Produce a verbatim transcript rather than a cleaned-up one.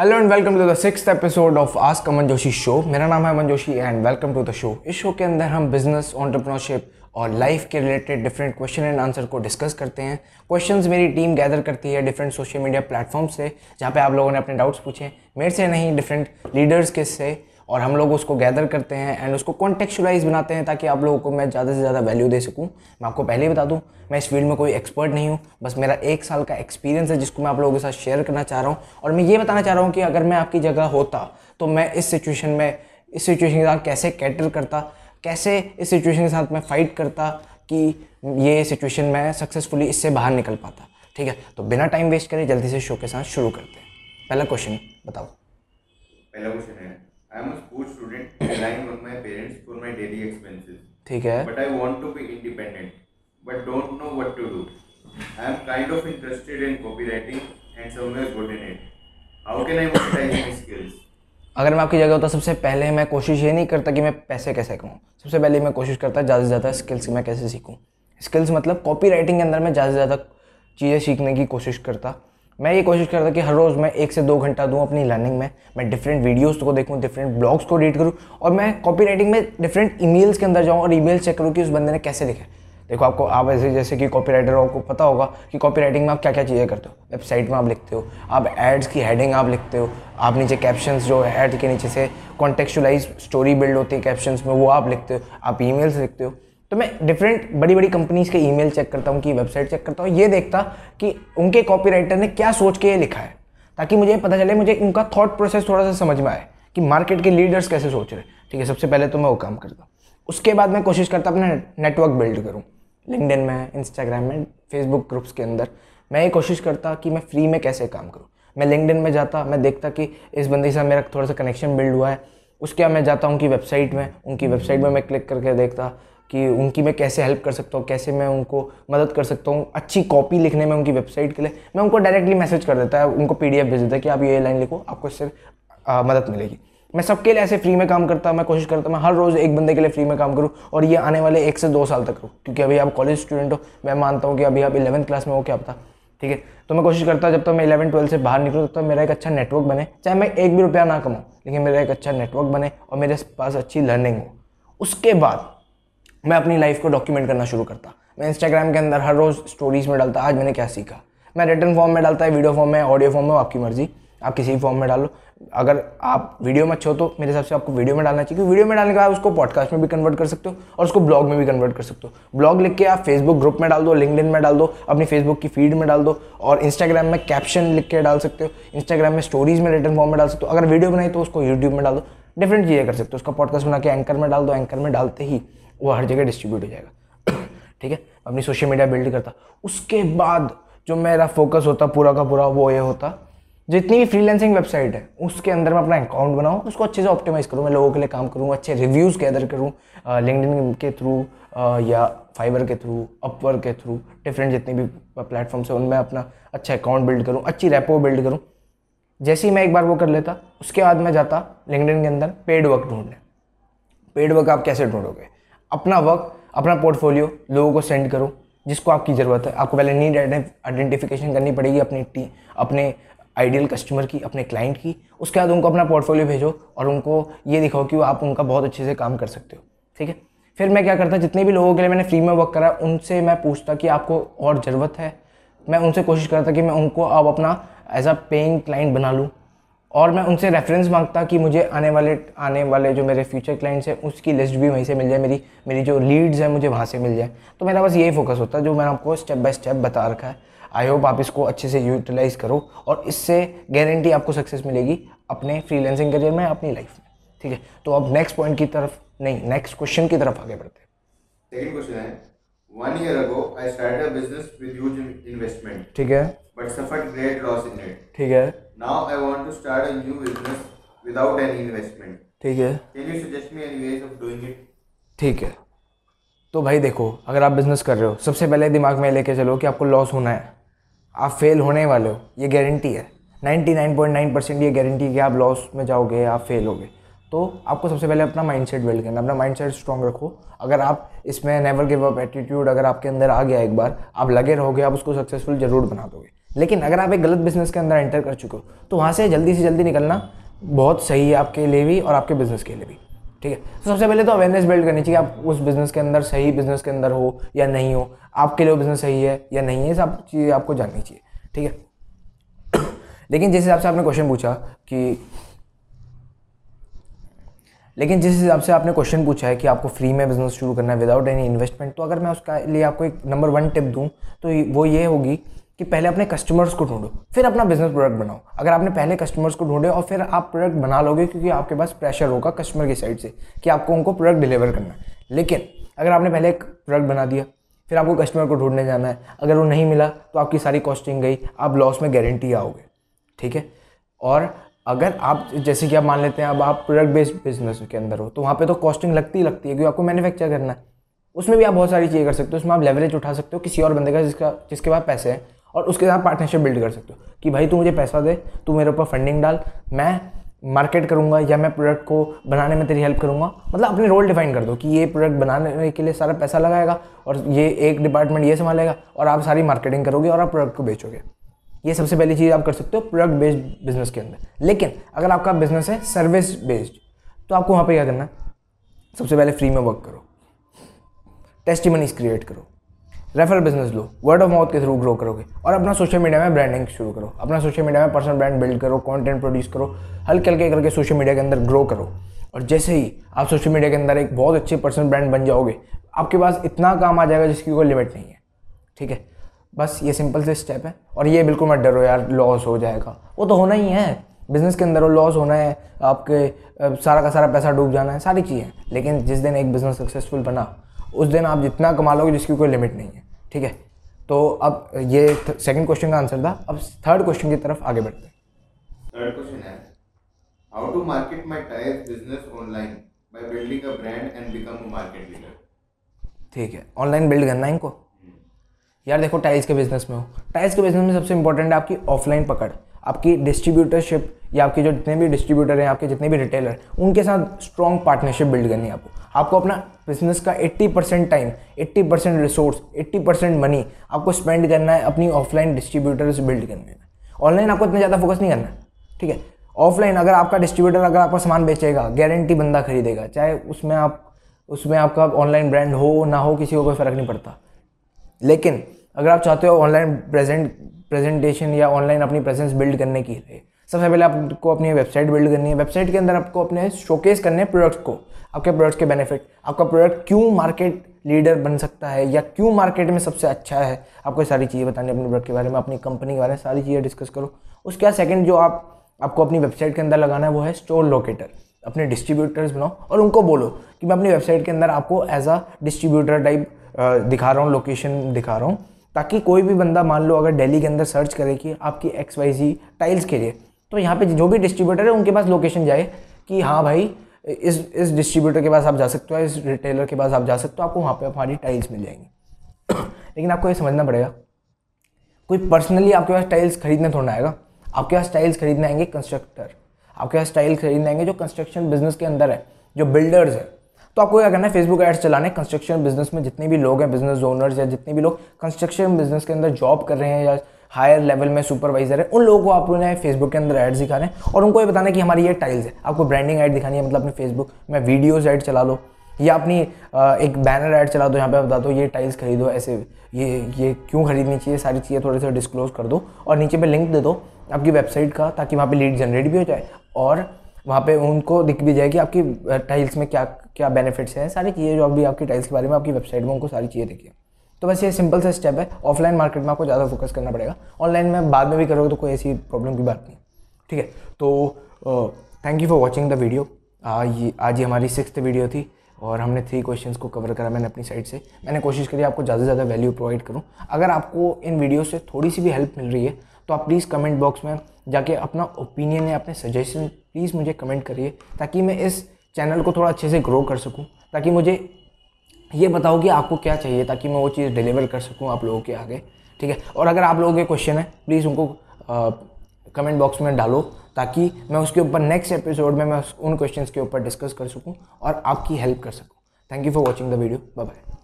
Hello and welcome to the sixth episode of ask Aman Joshi show. मेरा नाम है Aman Joshi and welcome to the show. इस show के अंदर हम बिजनेस, एंटरप्रेन्योरशिप और लाइफ के related different question and answer को डिस्कस करते हैं। क्वेश्चंस मेरी टीम गैदर करती है डिफरेंट सोशल मीडिया प्लेटफॉर्म से, जहाँ पे आप लोगों ने अपने डाउट्स पूछे मेरे से नहीं, डिफरेंट लीडर्स के से, और हम लोग उसको गैदर करते हैं एंड उसको कॉन्टेक्चुअलाइज बनाते हैं ताकि आप लोगों को मैं ज़्यादा से ज़्यादा वैल्यू दे सकूं। मैं आपको पहले ही बता दूं, मैं इस फील्ड में कोई एक्सपर्ट नहीं हूं, बस मेरा एक साल का एक्सपीरियंस है जिसको मैं आप लोगों के साथ शेयर करना चाह रहा हूं। और मैं ये बताना चाह रहा हूं कि अगर मैं आपकी जगह होता तो मैं इस सिचुएशन में इस सिचुएशन के साथ कैसे कैटर करता, कैसे इस सिचुएशन के साथ मैं फ़ाइट करता कि ये सिचुएशन में सक्सेसफुली इससे बाहर निकल पाता। ठीक है, तो बिना टाइम वेस्ट करें जल्दी से शो के साथ शुरू करते हैं। पहला क्वेश्चन बताओ। पहला क्वेश्चन है I am a school student relying on my parents for my daily expenses. ठीक है. But I want to be independent, but don't know what to do. I am kind of interested in copywriting and somewhere good in it. How can I monetize my skills? अगर मैं आपकी जगह होता सबसे पहले मैं कोशिश ये नहीं करता कि मैं पैसे कैसे कमाऊँ। सबसे पहले मैं कोशिश करता ज़्यादा से ज़्यादा स्किल्स मैं कैसे सीखूँ। स्किल्स मतलब कॉपी राइटिंग के अंदर मैं ज़्यादा से ज़्यादा चीज़ें सीखने की कोशिश करता। मैं ये कोशिश करता कि हर रोज़ मैं एक से दो घंटा दूं अपनी लर्निंग में। मैं डिफरेंट वीडियोस को देखूं, डिफरेंट ब्लॉग्स को रीड करूं, और मैं कॉपी राइटिंग में डिफरेंट ईमेल्स के अंदर जाऊं और ईमेल्स चेक करूं कि उस बंदे ने कैसे लिखा है। देखो आपको आप ऐसे जैसे कि कॉपी राइटर हो, आपको पता होगा कि कॉपी राइटिंग में आप क्या क्या चीज़ें करते हो। वेबसाइट में आप लिखते हो, आप एड्स की हेडिंग आप लिखते हो, आप नीचे कैप्शंस जो है एड के नीचे से कॉन्टेक्चुअलाइज स्टोरी बिल्ड होती है कैप्शंस में, वो आप लिखते हो, आप ईमेल्स लिखते हो। तो मैं डिफरेंट बड़ी बड़ी कंपनीज़ के ईमेल चेक करता हूँ, उनकी वेबसाइट चेक करता हूँ, ये देखता कि उनके कॉपीराइटर ने क्या सोच के ये लिखा है, ताकि मुझे पता चले, मुझे उनका थॉट प्रोसेस थोड़ा सा समझ में आए कि मार्केट के लीडर्स कैसे सोच रहे हैं। ठीक है, सबसे पहले तो मैं वो काम करता। उसके बाद मैं कोशिश करता अपना नेटवर्क बिल्ड करूँ। लिंक्डइन में, इंस्टाग्राम में, फेसबुक ग्रुप्स के अंदर मैं ये कोशिश करता कि मैं फ्री में कैसे काम करूँ। मैं लिंक्डइन में जाता, मैं देखता कि इस बंदे से मेरा थोड़ा सा कनेक्शन बिल्ड हुआ है। उसके बाद मैं जाता उनकी वेबसाइट में, उनकी वेबसाइट में मैं क्लिक करके देखता कि उनकी मैं कैसे हेल्प कर सकता हूँ, कैसे मैं उनको मदद कर सकता हूँ अच्छी कॉपी लिखने में उनकी वेबसाइट के लिए। मैं उनको डायरेक्टली मैसेज कर देता है, उनको पीडीएफ भेज देता है कि आप ये लाइन लिखो, आपको इससे मदद मिलेगी। मैं सबके लिए ऐसे फ्री में काम करता। मैं कोशिश करता मैं हर रोज़ एक बंदे के लिए फ्री में काम करूँ, और ये आने वाले एक से दो साल तक करूँ, क्योंकि अभी आप कॉलेज स्टूडेंट हो। मैं मानता हूँ कि अभी आप इलेवंथ क्लास में हो, क्या पता। ठीक है, तो मैं कोशिश करता जब तक तो मैं इलेवन ट्वेल्थ से बाहर निकलूँ तब तक तो मेरा एक अच्छा नेटवर्क बने, चाहे मैं एक भी रुपया ना कमाऊँ, लेकिन मेरा एक अच्छा नेटवर्क बने और मेरे पास अच्छी लर्निंग हो। उसके बाद मैं अपनी लाइफ को डॉक्यूमेंट करना शुरू करता। मैं इंस्टाग्राम के अंदर हर रोज़ स्टोरीज़ में डालता आज मैंने क्या सीखा। मैं रिटर्न फॉर्म में डालता है, वीडियो फॉर्म में, ऑडियो फॉर्म में, आपकी मर्जी, आप किसी फॉर्म में डालो। अगर आप वीडियो में अच्छे हो तो मेरे हिसाब से आपको वीडियो में डालना चाहिए, क्योंकि वीडियो में डालने के बाद उसको पॉडकास्ट में भी कन्वर्ट कर सकते हो और उसको ब्लॉग में भी कन्वर्ट कर सकते हो। ब्लॉग लिख के आप फेसबुक ग्रुप में डाल दो, लिंक्डइन में डाल दो, अपनी फेसबुक की फीड में डाल दो, और इंस्टाग्राम में कैप्शन लिख के डाल सकते हो, इंस्टाग्राम में स्टोरीज़ में रिटर्न फॉर्म में डाल सकते हो। अगर वीडियो बनाई तो उसको यूट्यूब में डाल दो, डिफरेंट चीज़ें कर सकते हो। उसका पॉडकास्ट बना के एंकर में डाल दो, एंकर में डालते ही वो हर जगह डिस्ट्रीब्यूट हो जाएगा। ठीक है, अपनी सोशल मीडिया बिल्ड करता। उसके बाद जो मेरा फोकस होता पूरा का पूरा वो ये होता, जितनी भी फ्रीलांसिंग वेबसाइट है उसके अंदर मैं अपना अकाउंट बनाऊँ, उसको अच्छे से ऑप्टिमाइज़ करूँ, मैं लोगों के लिए काम करूँ, अच्छे रिव्यूज़ गैदर करूँ लिंक्डइन के थ्रू या फाइवर के थ्रू, अपवर्क के थ्रू, डिफरेंट जितने भी प्लेटफॉर्म्स हैं उनमें अपना अच्छा अकाउंट बिल्ड करूँ, अच्छी रेपो बिल्ड करूँ। जैसे ही मैं एक बार वो कर लेता उसके बाद मैं जाता लिंक्डइन के अंदर पेड वर्क ढूंढने। पेड वर्क आप कैसे ढूंढोगे? अपना वर्क, अपना पोर्टफोलियो लोगों को सेंड करो जिसको आपकी ज़रूरत है। आपको पहले नीड आइडेंटिफिकेशन करनी पड़ेगी अपनी टीम, अपने आइडियल कस्टमर की, अपने क्लाइंट की। उसके बाद उनको अपना पोर्टफोलियो भेजो और उनको ये दिखाओ कि आप उनका बहुत अच्छे से काम कर सकते हो। ठीक है, फिर मैं क्या करता, जितने भी लोगों के लिए मैंने फ्री में वर्क करा उनसे मैं पूछता कि आपको और ज़रूरत है। मैं उनसे कोशिश करता कि मैं उनको अब अपना एज अ पेइंग क्लाइंट बना लूँ, और मैं उनसे रेफरेंस मांगता कि मुझे आने वाले आने वाले जो मेरे फ्यूचर क्लाइंट्स हैं उसकी लिस्ट भी वहीं से मिल जाए, मेरी मेरी जो लीड्स हैं मुझे वहाँ से मिल जाए। तो मेरा बस यही फोकस होता है जो मैंने आपको स्टेप बाय स्टेप बता रखा है। आई होप आप इसको अच्छे से यूटिलाइज़ करो और इससे गारंटी आपको सक्सेस मिलेगी अपने फ्रीलांसिंग करियर में, अपनी लाइफ में। ठीक है, तो अब नेक्स्ट पॉइंट की तरफ नहीं नेक्स्ट क्वेश्चन की तरफ आगे बढ़ते हैं। सेकंड क्वेश्चन है, one year ago I started a business with huge investment. ठीक है, but suffered great loss in it. ठीक है, Now I want to start a new business without any investment. ठीक है, Can you suggest me any ways of doing it? ठीक है, तो भाई देखो अगर आप बिजनेस कर रहे हो सबसे पहले दिमाग में लेके चलो कि आपको लॉस होना है, आप फेल होने वाले हो, ये गारंटी है। निन्यानवे पॉइंट नौ परसेंट ये गारंटी कि आप लॉस में जाओगे, आप फेल होगे। तो आपको सबसे पहले अपना माइंडसेट बिल्ड करना, अपना माइंडसेट स्ट्रांग रखो। अगर आप इसमें नेवर गिव अप एटीट्यूड अगर आपके अंदर आ गया एक बार, आप लगे रहोगे, आप उसको सक्सेसफुल ज़रूर बना दोगे। लेकिन अगर आप एक गलत बिजनेस के अंदर एंटर कर चुके हो तो वहाँ से जल्दी से जल्दी निकलना बहुत सही है आपके लिए भी और आपके बिज़नेस के लिए भी, ठीक है। तो सबसे पहले तो अवेयरनेस बिल्ड करनी चाहिए, आप उस बिज़नेस के अंदर सही बिज़नेस के अंदर हो या नहीं हो, आपके लिए वो बिज़नेस सही है या नहीं है, सब चीज़ें आपको जाननी चाहिए, ठीक है। लेकिन जिस हिसाब से आपने क्वेश्चन पूछा कि लेकिन जिस हिसाब से आपने क्वेश्चन पूछा है कि आपको फ्री में बिज़नेस शुरू करना है विदाउट एनी इन्वेस्टमेंट, तो अगर मैं उसका लिए आपको एक नंबर वन टिप दूँ तो वो ये होगी कि पहले अपने कस्टमर्स को ढूंढो, फिर अपना बिजनेस प्रोडक्ट बनाओ। अगर आपने पहले कस्टमर्स को ढूंढे और फिर आप प्रोडक्ट बना लोगे, क्योंकि आपके पास प्रेशर होगा कस्टमर की साइड से कि आपको उनको प्रोडक्ट डिलीवर करना है। लेकिन अगर आपने पहले एक प्रोडक्ट बना दिया, फिर आपको कस्टमर को ढूंढने जाना है, अगर वो नहीं मिला तो आपकी सारी कॉस्टिंग गई, आप लॉस में गारंटी आओगे, ठीक है। और अगर आप जैसे कि आप मान लेते हैं अब आप प्रोडक्ट बेस्ड बिजनेस के अंदर हो तो वहाँ पर तो कॉस्टिंग लगती ही लगती है, क्योंकि आपको मैन्युफैक्चर करना है। उसमें भी आप बहुत सारी चीज़ें कर सकते हो, उसमें आप लेवरेज उठा सकते हो किसी और बंदे का जिसका जिसके पास पैसे हैं, और उसके साथ पार्टनरशिप बिल्ड कर सकते हो कि भाई तू मुझे पैसा दे, तू मेरे ऊपर फंडिंग डाल, मैं मार्केट करूंगा या मैं प्रोडक्ट को बनाने में तेरी हेल्प करूंगा। मतलब अपने रोल डिफाइन कर दो कि ये प्रोडक्ट बनाने के लिए सारा पैसा लगाएगा और ये एक डिपार्टमेंट ये संभालेगा और आप सारी मार्केटिंग करोगे और आप प्रोडक्ट को बेचोगे। ये सबसे पहली चीज़ आप कर सकते हो प्रोडक्ट बेस्ड बिजनेस के अंदर। लेकिन अगर आपका बिजनेस है सर्विस बेस्ड तो आपको वहाँ पर क्या करना है, सबसे पहले फ्री में वर्क करो, टेस्टिमनीज क्रिएट करो, रेफरल बिजनेस लो, वर्ड ऑफ माउथ के थ्रू ग्रो करोगे और अपना सोशल मीडिया में ब्रांडिंग शुरू करो, अपना सोशल मीडिया में पर्सनल ब्रांड बिल्ड करो, कंटेंट प्रोड्यूस करो, हल्के हल्के करके सोशल मीडिया के अंदर ग्रो करो। और जैसे ही आप सोशल मीडिया के अंदर एक बहुत अच्छे पर्सनल ब्रांड बन जाओगे, आपके पास इतना काम आ जाएगा जिसकी कोई लिमिट नहीं है, ठीक है। बस ये सिंपल से स्टेप है और ये बिल्कुल मत डरो यार लॉस हो जाएगा, वो तो होना ही है, बिजनेस के अंदर वो लॉस होना है, आपके सारा का सारा पैसा डूब जाना है, सारी चीज़ें। लेकिन जिस दिन एक बिज़नेस सक्सेसफुल बना उस दिन आप जितना कमा लोगे जिसकी कोई लिमिट नहीं है, ठीक है। तो अब ये सेकंड क्वेश्चन का आंसर था। अब थर्ड क्वेश्चन की तरफ आगे बढ़ते हैं। थर्ड क्वेश्चन है how to market my type business online by building a brand and become a market leader, ठीक है। ऑनलाइन बिल्ड करना है इनको यार। देखो टाइल्स के बिजनेस में हो, टाइल्स के बिजनेस में सबसे इंपॉर्टेंट है आपकी ऑफलाइन पकड़, आपकी डिस्ट्रीब्यूटरशिप या आपके जो जितने भी डिस्ट्रीब्यूटर हैं, आपके जितने भी रिटेलर हैं, उनके साथ स्ट्रॉन्ग पार्टनरशिप बिल्ड करनी है आपको। आपको अपना बिजनेस का अस्सी परसेंट टाइम, अस्सी परसेंट रिसोर्स, अस्सी परसेंट मनी आपको स्पेंड करना है अपनी ऑफलाइन डिस्ट्रीब्यूटर्स बिल्ड करने में। ऑनलाइन आपको इतना ज़्यादा फोकस नहीं करना है, ठीक है। ऑफलाइन अगर आपका डिस्ट्रीब्यूटर अगर आपका सामान बेचेगा गारंटी बंदा खरीदेगा, चाहे उसमें आप उसमें आपका ऑनलाइन ब्रांड हो ना हो, किसी को कोई फ़र्क नहीं पड़ता। लेकिन अगर आप चाहते हो ऑनलाइन प्रेजेंट प्रेजेंटेशन या ऑनलाइन अपनी प्रेजेंस बिल्ड करने की है, सबसे पहले आपको अपनी वेबसाइट बिल्ड करनी है। वेबसाइट के अंदर आपको अपने शोकेस करने हैं प्रोडक्ट्स को, आपके प्रोडक्ट्स के बेनिफिट, आपका प्रोडक्ट क्यों मार्केट लीडर बन सकता है या क्यों मार्केट में सबसे अच्छा है, आपको सारी चीज़ें बतानी है अपने प्रोडक्ट के बारे में, अपनी कंपनी के बारे में सारी चीज़ें डिस्कस करो। उसके बाद सेकंड जो आप आपको अपनी वेबसाइट के अंदर लगाना है वो है स्टोर लोकेटर। अपने डिस्ट्रीब्यूटर्स बनाओ और उनको बोलो कि मैं अपनी वेबसाइट के अंदर आपको एज अ डिस्ट्रीब्यूटर टाइप दिखा रहा हूँ, लोकेशन दिखा रहा हूँ, ताकि कोई भी बंदा मान लो अगर दिल्ली के अंदर सर्च करे कि आपकी एक्स वाई जी टाइल्स के लिए, तो यहाँ पे जो भी डिस्ट्रीब्यूटर है उनके पास लोकेशन जाए कि हाँ भाई इस इस डिस्ट्रीब्यूटर के पास आप जा सकते हो, इस रिटेलर के पास आप जा सकते हो, आपको वहाँ पे हमारी टाइल्स मिल जाएंगी। लेकिन आपको ये समझना पड़ेगा कोई पर्सनली आपके पास टाइल्स खरीदने थोड़ा आएगा, आपके पास टाइल्स खरीदने आएंगे कंस्ट्रक्टर, आपके पास टाइल्स खरीदने आएंगे जो कंस्ट्रक्शन बिजनेस के अंदर है, जो बिल्डर्स है। तो आपको क्या करना है, फेसबुक एड्स चलाने, कंस्ट्रक्शन बिजनेस में जितने भी लोग हैं, बिजनेस ओनर्स या जितने भी लोग कंस्ट्रक्शन बिजनेस के अंदर जॉब कर रहे हैं या हायर लेवल में सुपरवाइजर है, उन लोगों को आप उन्हें फेसबुक के अंदर एड्स दिखाने और उनको ये बताना कि हमारी ये टाइल्स है। आपको ब्रांडिंग ऐड दिखानी है, मतलब अपने फेसबुक में वीडियोस ऐड चला लो या अपनी एक बैनर ऐड चला दो, यहाँ पे बता दो ये टाइल्स खरीदो, ऐसे ये ये क्यों खरीदनी चाहिए, सारी चीज़ें थोड़े से डिस्क्लोज कर दो और नीचे पे लिंक दे दो आपकी वेबसाइट का, ताकि वहाँ पर लीड जनरेट भी हो जाए और वहाँ पे उनको दिख भी जाए कि आपकी टाइल्स में क्या क्या बेनिफिट्स हैं, सारी चीज़ें जो अभी आपकी टाइल्स के बारे में आपकी वेबसाइट में उनको सारी चीज़ें दिखी। तो बस ये सिंपल सा स्टेप है। ऑफलाइन मार्केट में आपको ज़्यादा फोकस करना पड़ेगा, ऑनलाइन में बाद में भी करोगे तो कोई ऐसी प्रॉब्लम की बात नहीं, ठीक है। तो thank you for watching the video. ये आज ये हमारी सिक्स्थ वीडियो थी और हमने थ्री क्वेश्चंस को कवर करा मैंने अपनी साइड से। मैंने कोशिश करी आपको ज़्यादा से ज़्यादा वैल्यू प्रोवाइड करूँ। अगर आपको इन वीडियो से थोड़ी सी भी हेल्प मिल रही है तो आप प्लीज़ कमेंट बॉक्स में जाके अपना ओपिनियन या अपने सजेशन प्लीज़ मुझे कमेंट करिए, ताकि मैं इस चैनल को थोड़ा अच्छे से ग्रो कर सकूँ, ताकि मुझे ये बताओ कि आपको क्या चाहिए, ताकि मैं वो चीज़ डिलीवर कर सकूं आप लोगों के आगे, ठीक है। और अगर आप लोगों के क्वेश्चन है प्लीज़ उनको आ, कमेंट बॉक्स में डालो, ताकि मैं उसके ऊपर नेक्स्ट एपिसोड में मैं उन क्वेश्चंस के ऊपर डिस्कस कर सकूं और आपकी हेल्प कर सकूं। Thank you for watching the video, bye bye.